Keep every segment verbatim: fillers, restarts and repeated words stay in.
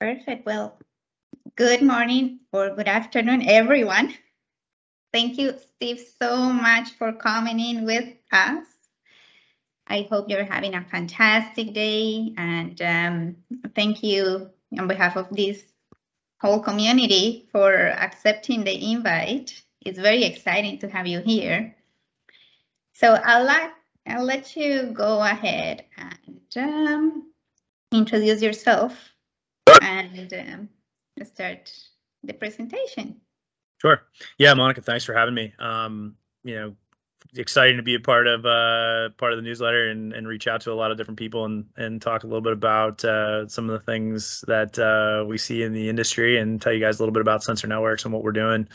Perfect. Well, good morning or good afternoon, everyone. Thank you, Steve, so much for coming in with us. I hope you're having a fantastic day, and um, thank you on behalf of this whole community for accepting the invite. It's very exciting to have you here. So I'll let, I'll let you go ahead and um, introduce yourself and um, start the presentation. Sure. Yeah, Monica, thanks for having me. Um, you know, exciting to be a part of uh, part of the newsletter and, and reach out to a lot of different people and and talk a little bit about uh, some of the things that uh, we see in the industry and tell you guys a little bit about Sensor Networks and what we're doing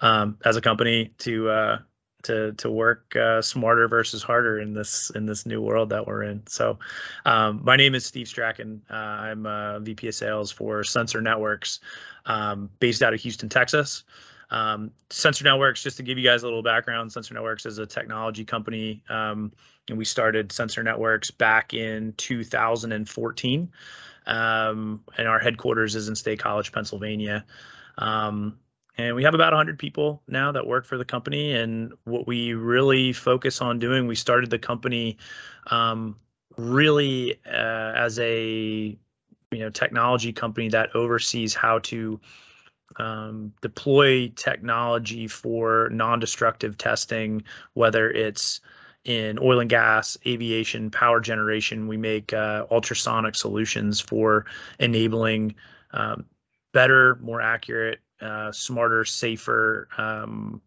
um, as a company to uh, to to work uh, smarter versus harder in this in this new world that we're in. So, um, my name is Steve Strachan. Uh, I'm a V P of Sales for Sensor Networks, um, based out of Houston, Texas. Um, Sensor Networks, just to give you guys a little background, Sensor Networks is a technology company, um, and we started Sensor Networks back in two thousand fourteen, um, and our headquarters is in State College, Pennsylvania. Um, and we have about one hundred people now that work for the company, and what we really focus on doing, we started the company um, really uh, as a you know technology company that oversees how to Um, deploy technology for non-destructive testing, whether it's in oil and gas, aviation, power generation. We make uh, ultrasonic solutions for enabling um, better, more accurate, uh, smarter, safer um,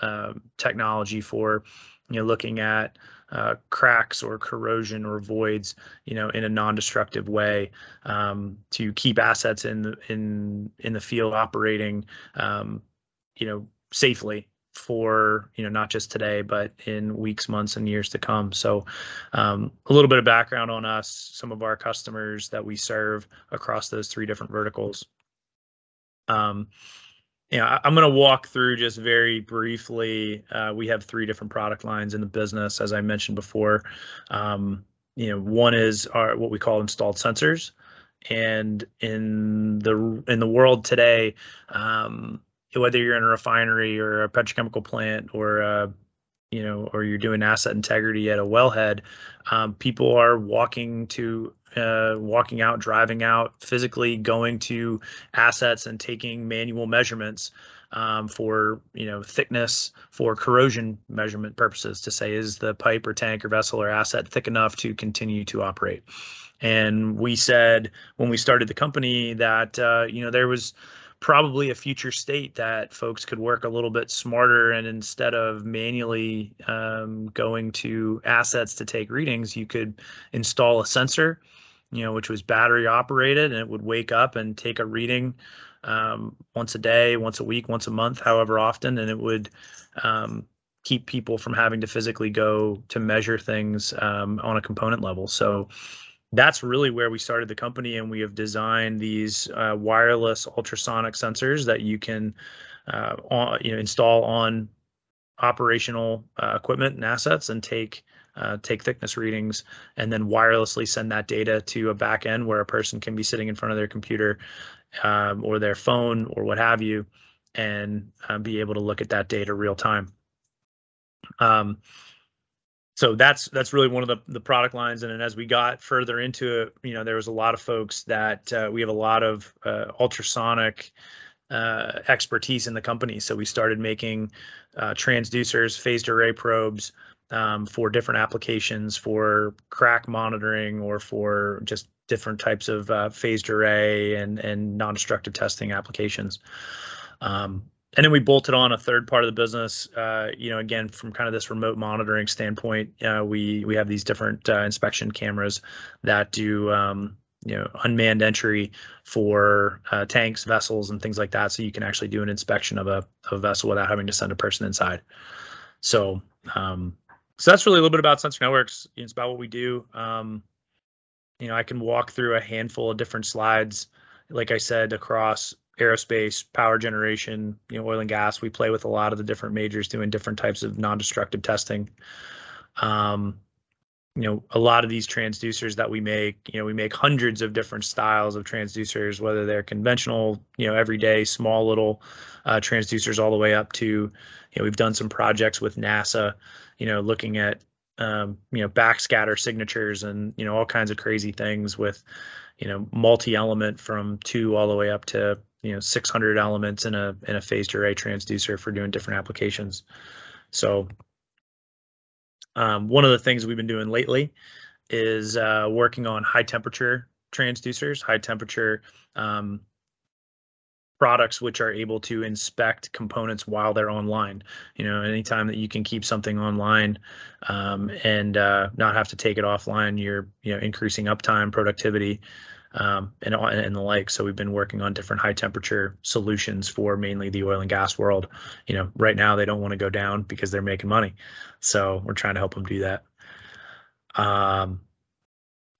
uh, technology for you know looking at uh, cracks or corrosion or voids, you know, in a non-destructive way, um, to keep assets in the, in in the field operating, um, you know, safely for you know not just today but in weeks, months, and years to come. So, um, a little bit of background on us, some of our customers that we serve across those three different verticals. Um, You know, I'm going to walk through just very briefly. Uh, we have three different product lines in the business, as I mentioned before. Um, you know, one is our what we call installed sensors, and in the in the world today, um, whether you're in a refinery or a petrochemical plant or uh, you know, or you're doing asset integrity at a wellhead, um, people are walking to. Uh, walking out, driving out, physically going to assets and taking manual measurements um, for you know thickness, for corrosion measurement purposes, to say is the pipe or tank or vessel or asset thick enough to continue to operate. And we said when we started the company that uh, you know there was probably a future state that folks could work a little bit smarter, and instead of manually um, going to assets to take readings, you could install a sensor, you know, which was battery operated, and it would wake up and take a reading um, once a day, once a week, once a month, however often, and it would um, keep people from having to physically go to measure things um, on a component level. So that's really where we started the company, and we have designed these uh, wireless ultrasonic sensors that you can uh, on, you know, install on operational uh, equipment and assets and take Uh, take thickness readings, and then wirelessly send that data to a back end where a person can be sitting in front of their computer um, or their phone or what have you, and uh, be able to look at that data real time. Um, so that's that's really one of the, the product lines. And then as we got further into it, you know, there was a lot of folks that uh, we have a lot of uh, ultrasonic uh, expertise in the company. So we started making uh, transducers, phased array probes, Um, for different applications, for crack monitoring or for just different types of uh, phased array and, and non-destructive testing applications. Um, and then we bolted on a third part of the business, uh, you know, again, from kind of this remote monitoring standpoint. Uh, we, we have these different uh, inspection cameras that do, um, you know, unmanned entry for uh, tanks, vessels, and things like that. So you can actually do an inspection of a, of a vessel without having to send a person inside. So, um, So that's really a little bit about Sensor Networks. It's about what we do. Um, you know, I can walk through a handful of different slides, like I said, across aerospace, power generation, you know, oil and gas. We play with a lot of the different majors doing different types of non-destructive testing. Um, you know, a lot of these transducers that we make, you know, we make hundreds of different styles of transducers, whether they're conventional, you know, everyday small little uh, transducers, all the way up to, you know, we've done some projects with NASA, you know, looking at, um, you know, backscatter signatures and, you know, all kinds of crazy things with, you know, multi-element from two all the way up to, you know, six hundred elements in a in a phased array transducer for doing different applications. So. Um, one of the things we've been doing lately is uh, working on high temperature transducers, high temperature um, products which are able to inspect components while they're online. You know, anytime that you can keep something online um, and uh, not have to take it offline, you're you know increasing uptime, productivity, um, and and the like. So we've been working on different high temperature solutions for mainly the oil and gas world. You know, right now they don't want to go down because they're making money. So we're trying to help them do that. Um,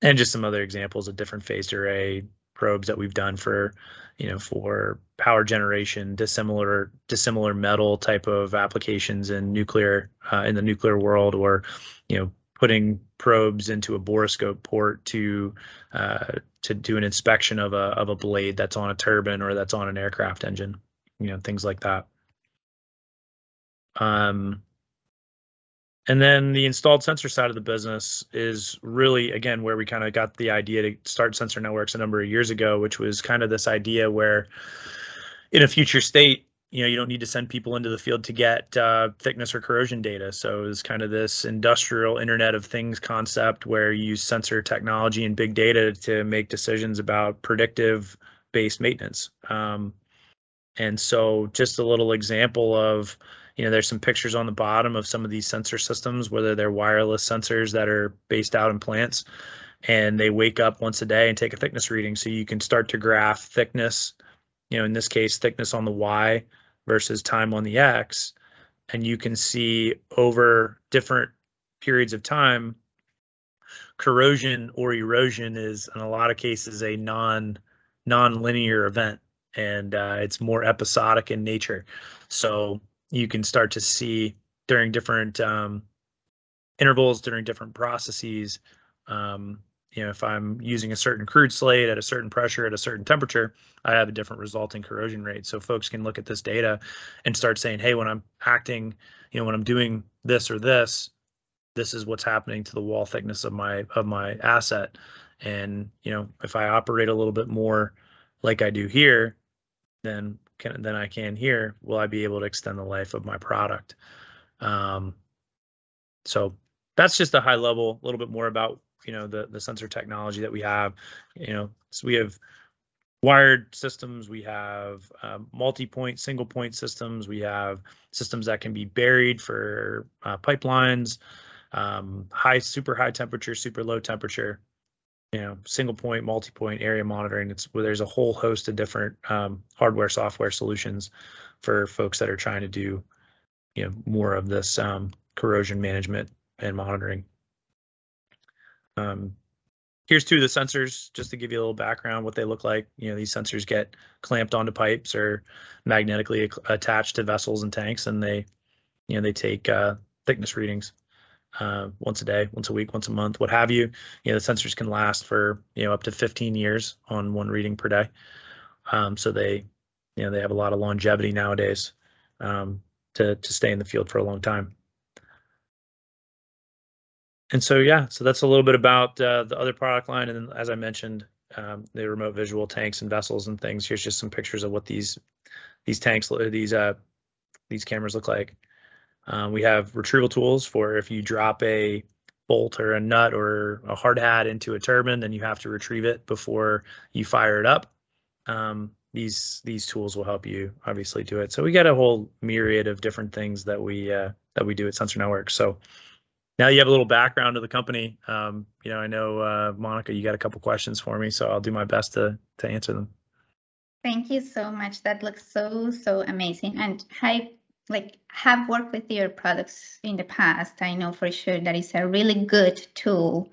and just some other examples of different phased array probes that we've done for, you know, for power generation, dissimilar dissimilar metal type of applications in nuclear uh, in the nuclear world, or, you know, putting probes into a borescope port to uh, to do an inspection of a of a blade that's on a turbine or that's on an aircraft engine, you know, things like that. Um, and then the installed sensor side of the business is really, again, where we kind of got the idea to start Sensor Networks a number of years ago, which was kind of this idea where in a future state, you know, you don't need to send people into the field to get uh, thickness or corrosion data. So it's kind of this industrial Internet of Things concept where you use sensor technology and big data to make decisions about predictive based maintenance. Um, and so just a little example of, you know, there's some pictures on the bottom of some of these sensor systems, whether they're wireless sensors that are based out in plants, and they wake up once a day and take a thickness reading. So you can start to graph thickness, you know, in this case, thickness on the Y versus time on the X, and you can see over different periods of time, corrosion or erosion is, in a lot of cases, a non non-linear event, and uh, it's more episodic in nature. So you can start to see during different um, intervals, during different processes, um, you know, if I'm using a certain crude slate at a certain pressure at a certain temperature, I have a different resulting corrosion rate. So folks can look at this data and start saying, hey, when I'm acting, you know, when I'm doing this or this, this is what's happening to the wall thickness of my of my asset. And, you know, if I operate a little bit more like I do here, then can then I can here, will I be able to extend the life of my product? Um, so that's just a high level, a little bit more about, you know, the, the sensor technology that we have. You know, so we have wired systems, we have um, multi-point, single-point systems, we have systems that can be buried for uh, pipelines, um, high, super high temperature, super low temperature, you know, single-point, multi-point, area monitoring. It's where there's a whole host of different um, hardware, software solutions for folks that are trying to do, you know, more of this um, corrosion management and monitoring. Um, here's two of the sensors, just to give you a little background, what they look like. You know, these sensors get clamped onto pipes or magnetically attached to vessels and tanks, and they, you know, they take uh, thickness readings uh, once a day, once a week, once a month, what have you. You know, the sensors can last for, you know, up to fifteen years on one reading per day. Um, so they, you know, they have a lot of longevity nowadays um, to, to stay in the field for a long time. And so, yeah, so that's a little bit about uh, the other product line. And then, as I mentioned, um, the remote visual tanks and vessels and things. Here's just some pictures of what these these tanks, these uh, these cameras look like. Um, we have retrieval tools for if you drop a bolt or a nut or a hard hat into a turbine, then you have to retrieve it before you fire it up. Um, these these tools will help you obviously do it. So we got a whole myriad of different things that we uh, that we do at Sensor Networks. So. Now you have a little background of the company. Um, you know, I know, uh, Monica, you got a couple questions for me, so I'll do my best to, to answer them. Thank you so much. That looks so, so amazing. And I like, have worked with your products in the past. I know for sure that it's a really good tool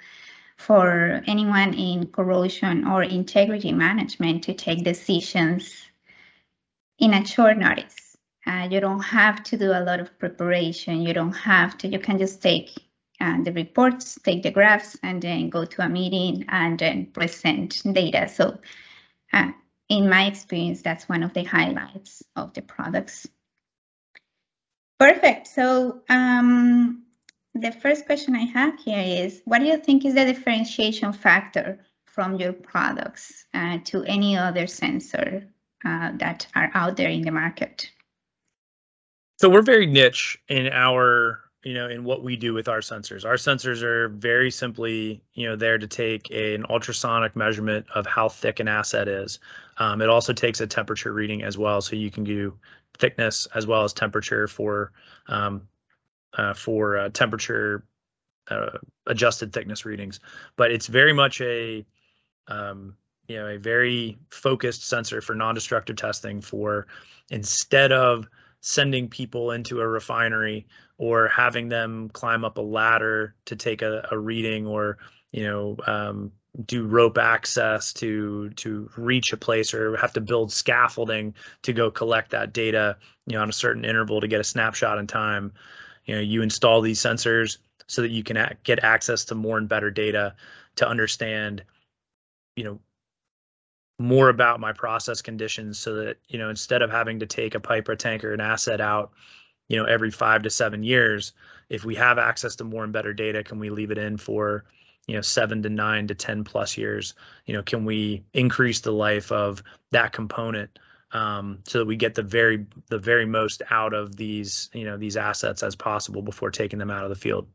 for anyone in corrosion or integrity management to take decisions in a short notice. Uh, you don't have to do a lot of preparation. You don't have to, you can just take and the reports, take the graphs, and then go to a meeting and then present data. So uh, in my experience, that's one of the highlights of the products. Perfect. So um, the first question I have here is, what do you think is the differentiation factor from your products uh, to any other sensor uh, that are out there in the market? So we're very niche in our, you know, in what we do with our sensors. Our sensors are very simply, you know, there to take a, an ultrasonic measurement of how thick an asset is. Um, it also takes a temperature reading as well, so you can do thickness as well as temperature for um, uh, for uh, temperature uh, adjusted thickness readings. But it's very much a um, you know a very focused sensor for non-destructive testing. For instead of sending people into a refinery or having them climb up a ladder to take a, a reading, or you know um, do rope access to to reach a place, or have to build scaffolding to go collect that data, you know, on a certain interval to get a snapshot in time. You know, you install these sensors so that you can ac- get access to more and better data to understand, you know, more about my process conditions, so that, you know, instead of having to take a pipe or tank or an asset out, you know, every five to seven years, if we have access to more and better data, can we leave it in for, you know, seven to nine to ten plus years? You know, can we increase the life of that component um, so that we get the very the very most out of these, you know, these assets as possible before taking them out of the field?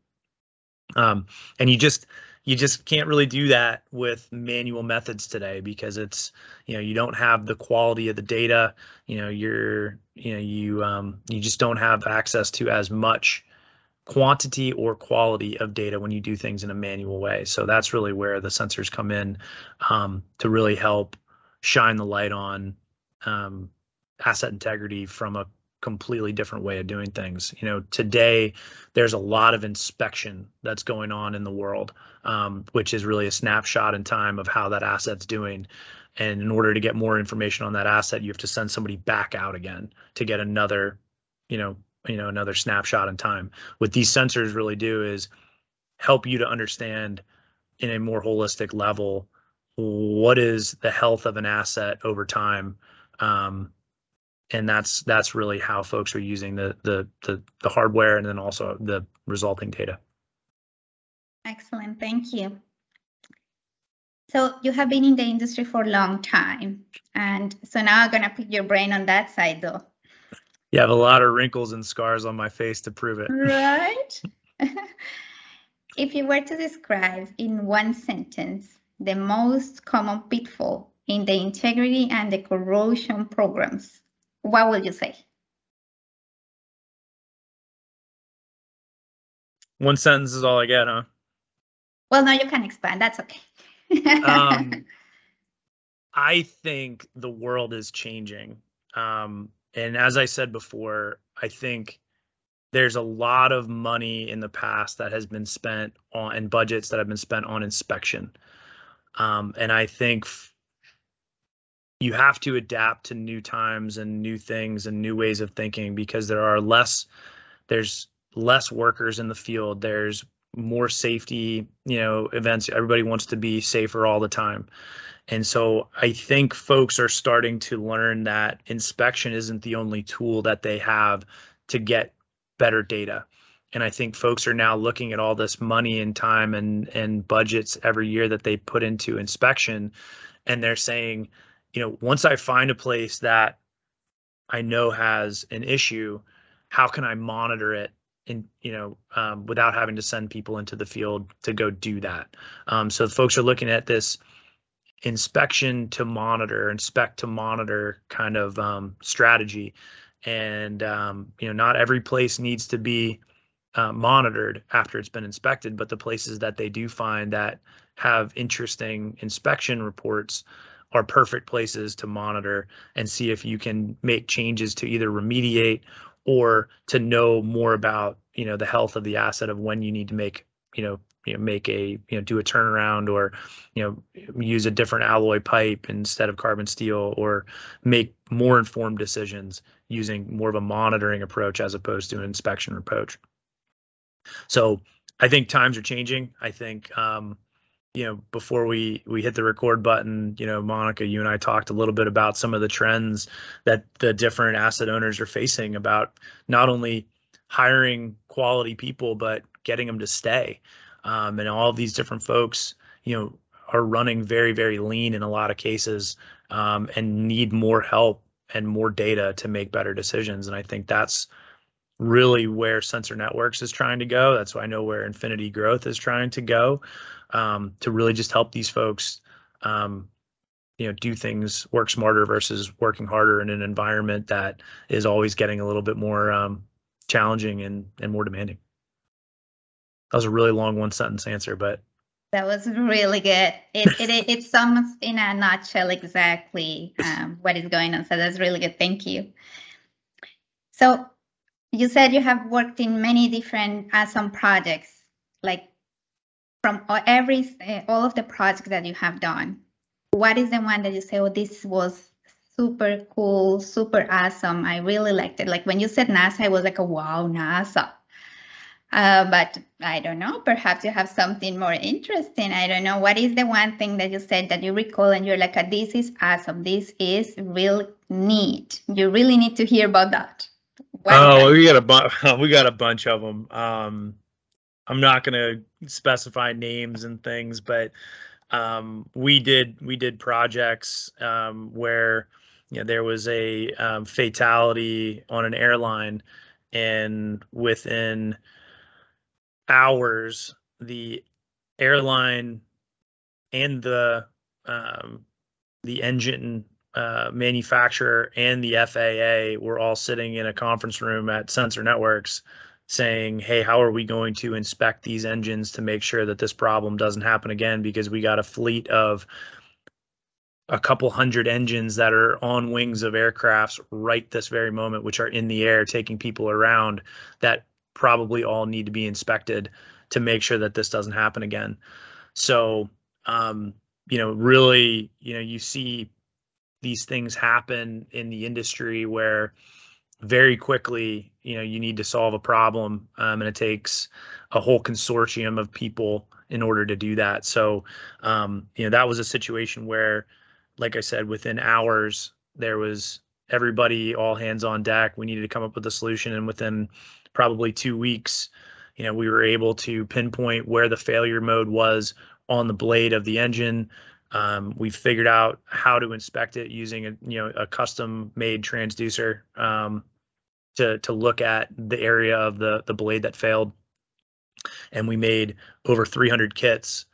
Um, and you just you just can't really do that with manual methods today, because it's, you know, you don't have the quality of the data, you know, you're, you know, you, um, you just don't have access to as much quantity or quality of data when you do things in a manual way. So that's really where the sensors come in um, to really help shine the light on um, asset integrity from a completely different way of doing things. You know, today there's a lot of inspection that's going on in the world, um, which is really a snapshot in time of how that asset's doing. And in order to get more information on that asset, you have to send somebody back out again to get another, you know, you know, another snapshot in time. What these sensors really do is help you to understand in a more holistic level what is the health of an asset over time. Um, And that's that's really how folks are using the, the the the hardware and then also the resulting data. Excellent, thank you. So you have been in the industry for a long time, and so now I'm gonna pick your brain on that side, though. You have a lot of wrinkles and scars on my face to prove it. Right. If you were to describe in one sentence the most common pitfall in the integrity and the corrosion programs, what would you say? One sentence is all I get, huh? Well, no, you can expand. That's okay. um, I think the world is changing. Um, and as I said before, I think there's a lot of money in the past that has been spent on, and budgets that have been spent on inspection. Um, and I think you have to adapt to new times and new things and new ways of thinking, because there are less, there's less workers in the field. There's more safety, you know, events. Everybody wants to be safer all the time. And so I think folks are starting to learn that inspection isn't the only tool that they have to get better data. And I think folks are now looking at all this money and time and, and budgets every year that they put into inspection. And they're saying, you know, once I find a place that I know has an issue, how can I monitor it in, you know, um, without having to send people into the field to go do that? Um, so folks are looking at this inspection to monitor, inspect to monitor kind of um, strategy. And, um, you know, not every place needs to be uh, monitored after it's been inspected, but the places that they do find that have interesting inspection reports are perfect places to monitor and see if you can make changes to either remediate or to know more about, you know, the health of the asset, of when you need to make, you know, you know make a, you know, do a turnaround, or, you know, use a different alloy pipe instead of carbon steel, or make more informed decisions using more of a monitoring approach as opposed to an inspection approach. So I think times are changing. I think, um, you know, before we, we hit the record button, you know, Monica, you and I talked a little bit about some of the trends that the different asset owners are facing about not only hiring quality people, but getting them to stay. Um, and all of these different folks, you know, are running very, very lean in a lot of cases, um, and need more help and more data to make better decisions. And I think that's really where Sensor Networks is trying to go. That's why I know where Infinity Growth is trying to go, um, to really just help these folks, um, you know, do things, work smarter versus working harder in an environment that is always getting a little bit more um, challenging and, and more demanding. That was a really long one sentence answer, but. That was really good. It, it, it sums in a nutshell exactly um, what is going on. So that's really good. Thank you. So you said you have worked in many different awesome projects, like from every, all of the projects that you have done. What is the one that you say, oh, this was super cool, super awesome. I really liked it. Like when you said NASA, I was like, oh, wow, NASA. Uh, but I don't know, perhaps you have something more interesting. I don't know. What is the one thing that you said that you recall and you're like, this is awesome. This is real neat. You really need to hear about that. What oh, we got a bunch. We got a bunch of them. Um, I'm not going to specify names and things, but um, we did we did projects um, where, you know, there was a um, fatality on an airline, and within hours, the airline and the um, the engine uh, manufacturer and the F A A were all sitting in a conference room at Sensor Networks saying, hey, how are we going to inspect these engines to make sure that this problem doesn't happen again? Because we got a fleet of a couple hundred engines that are on wings of aircrafts right this very moment, which are in the air taking people around, that probably all need to be inspected to make sure that this doesn't happen again. So, um, you know, really, you know, you see these things happen in the industry where very quickly, you know, you need to solve a problem, um, and it takes a whole consortium of people in order to do that. So, um, you know, that was a situation where, like I said, within hours, there was everybody all hands on deck. We needed to come up with a solution, and within probably two weeks, you know, we were able to pinpoint where the failure mode was on the blade of the engine. Um, we figured out how to inspect it using a, you know, a custom-made transducer um, to to look at the area of the the blade that failed, and we made over three hundred kits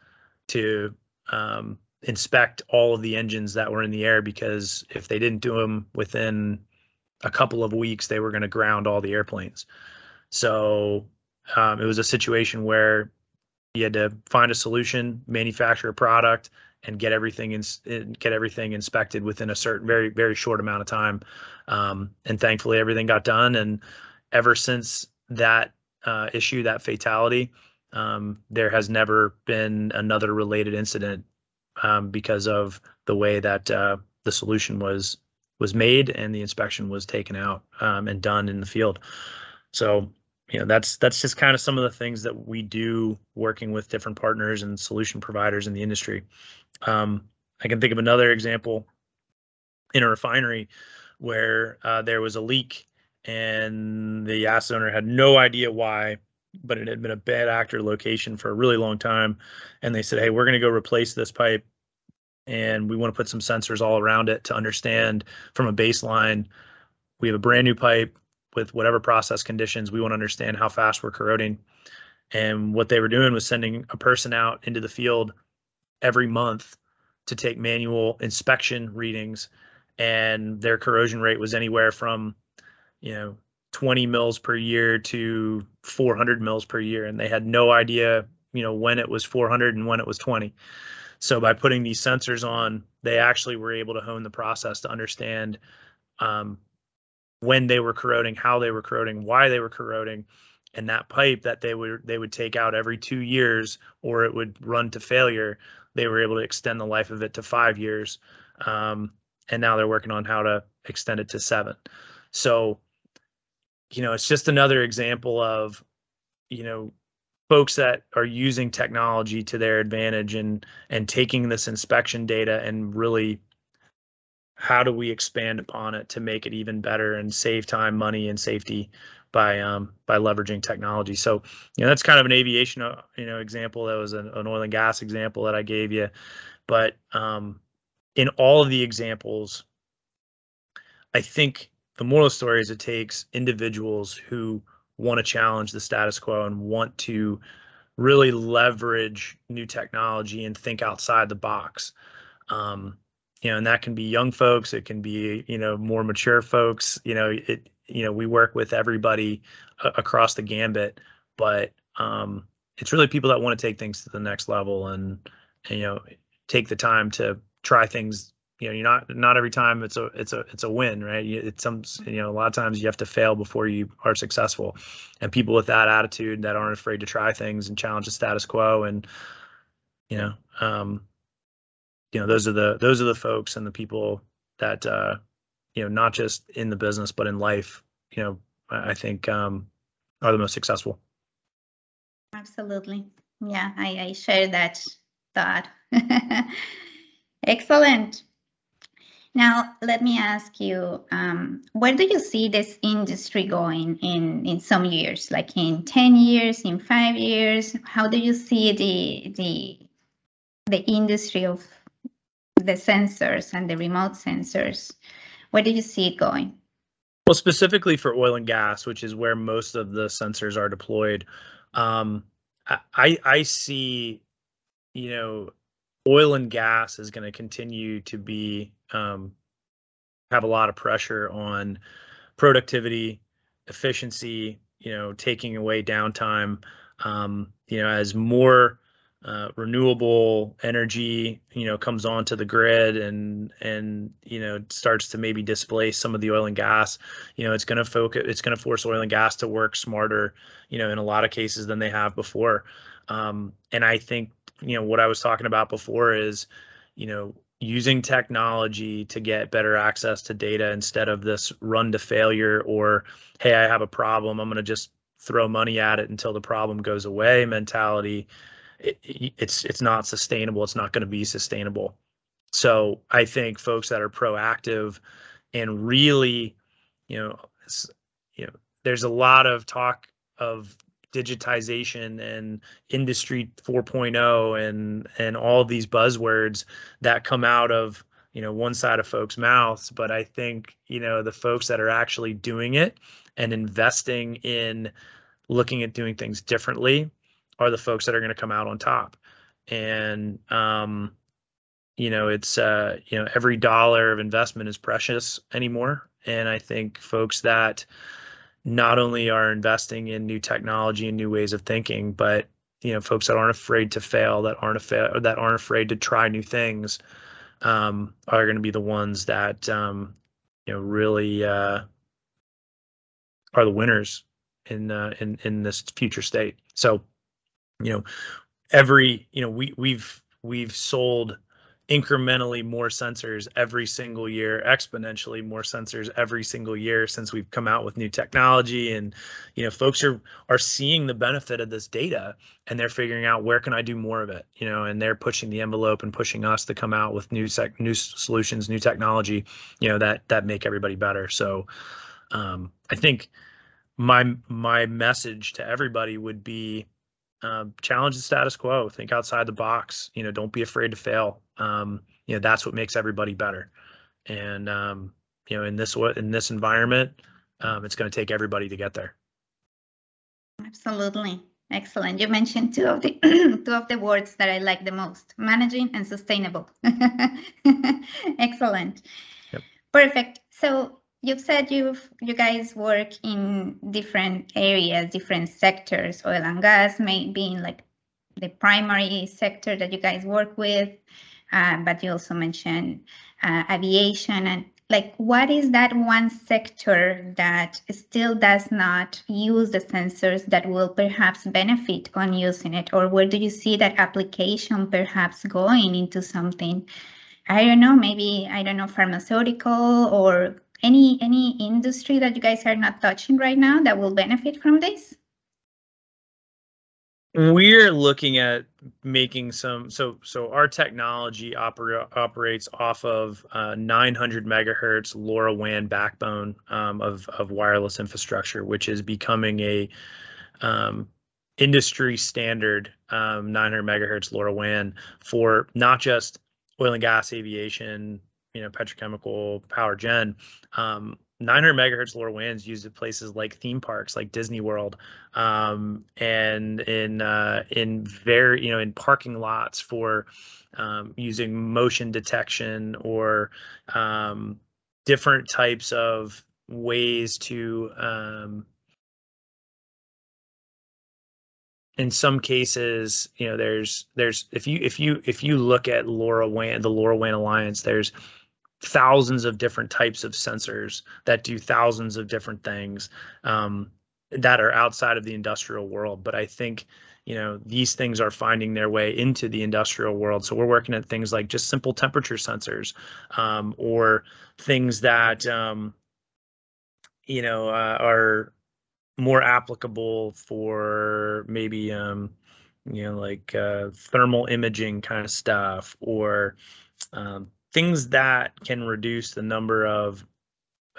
to um, inspect all of the engines that were in the air, because if they didn't do them within a couple of weeks, they were going to ground all the airplanes. So um, it was a situation where you had to find a solution, manufacture a product, and get everything in, get everything inspected within a certain very, very short amount of time. Um, and thankfully, everything got done. And ever since that uh, issue, that fatality, um, there has never been another related incident um, because of the way that uh, the solution was was made and the inspection was taken out um, and done in the field. So, you know, that's that's just kind of some of the things that we do working with different partners and solution providers in the industry. Um, I can think of another example in a refinery where uh, there was a leak and the asset owner had no idea why, but it had been a bad actor location for a really long time. And they said, hey, we're going to go replace this pipe, and we want to put some sensors all around it to understand from a baseline. We have a brand new pipe with whatever process conditions, we want to understand how fast we're corroding. And what they were doing was sending a person out into the field every month to take manual inspection readings. And their corrosion rate was anywhere from, you know, twenty mils per year to four hundred mils per year. And they had no idea, you know, when it was four hundred and when it was twenty. So by putting these sensors on, they actually were able to hone the process to understand, um, when they were corroding, how they were corroding, why they were corroding, and that pipe that they would they would take out every two years or it would run to failure, they were able to extend the life of it to five years. Um, and now they're working on how to extend it to seven. So, you know, it's just another example of, you know, folks that are using technology to their advantage and and taking this inspection data and really, how do we expand upon it to make it even better and save time, money, and safety by um, by leveraging technology? So, you know, that's kind of an aviation uh, you know example. That was an, an oil and gas example that I gave you, but um, in all of the examples, I think the moral story is it takes individuals who want to challenge the status quo and want to really leverage new technology and think outside the box. Um, you know, and that can be young folks. It can be, you know, more mature folks. You know, it, you know, we work with everybody uh, across the gambit, but um, it's really people that want to take things to the next level and, and, you know, take the time to try things. You know, you're not not every time it's a it's a it's a win, right? It's some you know a lot of times you have to fail before you are successful, and people with that attitude that aren't afraid to try things and challenge the status quo, and you know, um, you know, those are the those are the folks and the people that uh, you know, not just in the business but in life, you know, I think um, are the most successful. Absolutely, yeah, I, I share that thought. Excellent. Now, let me ask you, um, where do you see this industry going in, in some years, like in ten years, in five years? How do you see the, the, the industry of the sensors and the remote sensors? Where do you see it going? Well, specifically for oil and gas, which is where most of the sensors are deployed, um, I, I see, you know, oil and gas is going to continue to be um, have a lot of pressure on productivity, efficiency, you know, taking away downtime, um, you know, as more uh, renewable energy, you know, comes onto the grid and and, you know, starts to maybe displace some of the oil and gas, you know, it's going to focus, it's going to force oil and gas to work smarter, you know, in a lot of cases than they have before. Um, and I think, you know, what I was talking about before is, you know, using technology to get better access to data instead of this run to failure or, hey, I have a problem, I'm going to just throw money at it until the problem goes away mentality. It, it's it's not sustainable. It's not going to be sustainable. So I think folks that are proactive and really, you know, you know, there's a lot of talk of digitization and industry four point oh and and all these buzzwords that come out of, you know, one side of folks' mouths, but I think, you know, the folks that are actually doing it and investing in looking at doing things differently are the folks that are going to come out on top. And um you know, it's uh you know, every dollar of investment is precious anymore, and I think folks that not only are investing in new technology and new ways of thinking, but, you know, folks that aren't afraid to fail, that aren't afraid, that aren't afraid to try new things, um, are going to be the ones that, um, you know, really uh, are the winners in uh, in in this future state. So, you know, every you know we we've we've sold incrementally more sensors every single year, exponentially more sensors every single year since we've come out with new technology. And, you know, folks are are seeing the benefit of this data, and they're figuring out, where can I do more of it? You know, and they're pushing the envelope and pushing us to come out with new sec new solutions, new technology, you know, that that make everybody better. So um, I think my my message to everybody would be, Um, challenge the status quo, think outside the box, you know, don't be afraid to fail. Um, you know, that's what makes everybody better. And, um, you know, in this in this environment, um, it's going to take everybody to get there. Absolutely. Excellent. You mentioned two of the two of the words that I like the most, managing and sustainable. Excellent. Yep. Perfect. So you've said you've, you guys work in different areas, different sectors, oil and gas may be like the primary sector that you guys work with, uh, but you also mentioned uh, aviation. And like, what is that one sector that still does not use the sensors that will perhaps benefit on using it? Or where do you see that application perhaps going into something? I don't know, maybe, I don't know, pharmaceutical or Any any industry that you guys are not touching right now that will benefit from this? We're looking at making some, so so our technology opera, operates off of uh, nine hundred megahertz LoRaWAN backbone um, of, of wireless infrastructure, which is becoming a um, industry standard um, nine hundred megahertz LoRaWAN for not just oil and gas, aviation, you know, petrochemical, power gen. Um, nine hundred megahertz LoRaWAN is used at places like theme parks, like Disney World, um, and in uh, in very you know in parking lots for um, using motion detection or um, different types of ways to, um, in some cases, you know, there's there's if you if you if you look at LoRaWAN, the LoRaWAN Alliance, there's thousands of different types of sensors that do thousands of different things um, that are outside of the industrial world. But I think, you know, these things are finding their way into the industrial world. So we're working at things like just simple temperature sensors um, or things that, um, you know, uh, are more applicable for maybe, um, you know, like uh, thermal imaging kind of stuff, or um, things that can reduce the number of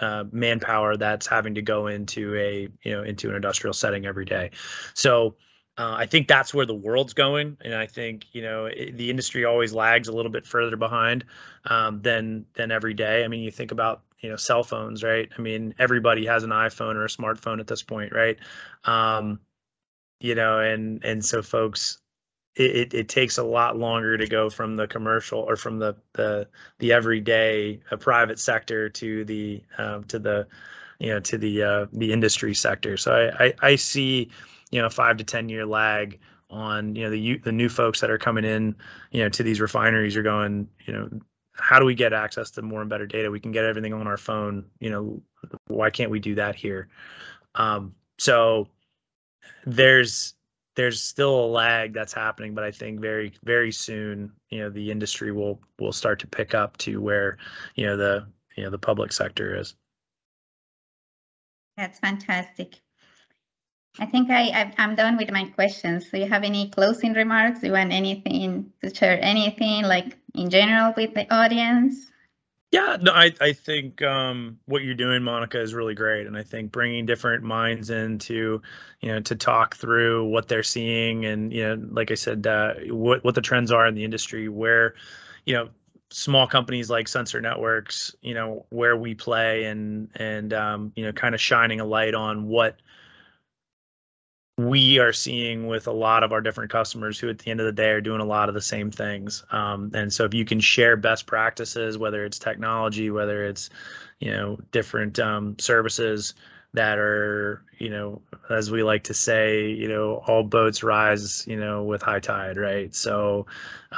uh, manpower that's having to go into a, you know, into an industrial setting every day. So uh, I think that's where the world's going. And I think, you know, it, the industry always lags a little bit further behind um, than, than every day. I mean, you think about, you know, cell phones, right? I mean, everybody has an iPhone or a smartphone at this point, right? Um, you know, and, and so folks, It, it takes a lot longer to go from the commercial or from the the, the everyday uh, private sector to the um, to the you know to the uh, the industry sector. So I, I I see you know a five to ten year lag on you know the the new folks that are coming in you know to these refineries are going you know how do we get access to more and better data? We can get everything on our phone. You know why can't we do that here? Um, so there's. There's still a lag that's happening, but I think very, very soon, you know, the industry will will start to pick up to where, you know, the you know the public sector is. That's fantastic. I think I I'm done with my questions. Do you have any closing remarks? Do you want anything to share? Anything like in general with the audience? Yeah, no, I, I think um, what you're doing, Monica, is really great. And I think bringing different minds in to, you know, to talk through what they're seeing and, you know, like I said, uh, what, what the trends are in the industry where, you know, small companies like Sensor Networks, you know, where we play and, and um, you know, kind of shining a light on what we are seeing with a lot of our different customers who at the end of the day are doing a lot of the same things. Um, and so if you can share best practices, whether it's technology, whether it's, you know, different um, services that are, you know, as we like to say, you know, all boats rise, you know, with high tide, right? So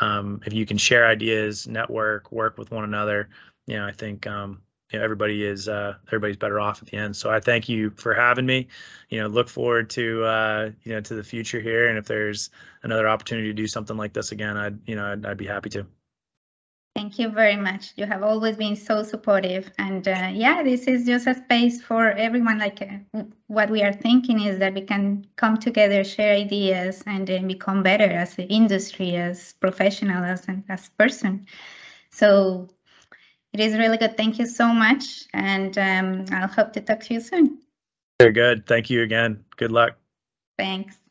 um, if you can share ideas, network, work with one another, you know, I think, um, you know, everybody is uh, everybody's better off at the end. So I thank you for having me. You know, look forward to uh, you know to the future here. And if there's another opportunity to do something like this again, I'd you know I'd, I'd be happy to. Thank you very much. You have always been so supportive, and uh, yeah, this is just a space for everyone. Like uh, what we are thinking is that we can come together, share ideas, and then become better as an industry, as professionals, and as person. So. It is really good. Thank you so much. And um, I'll hope to talk to you soon. Very good. Thank you again. Good luck. Thanks.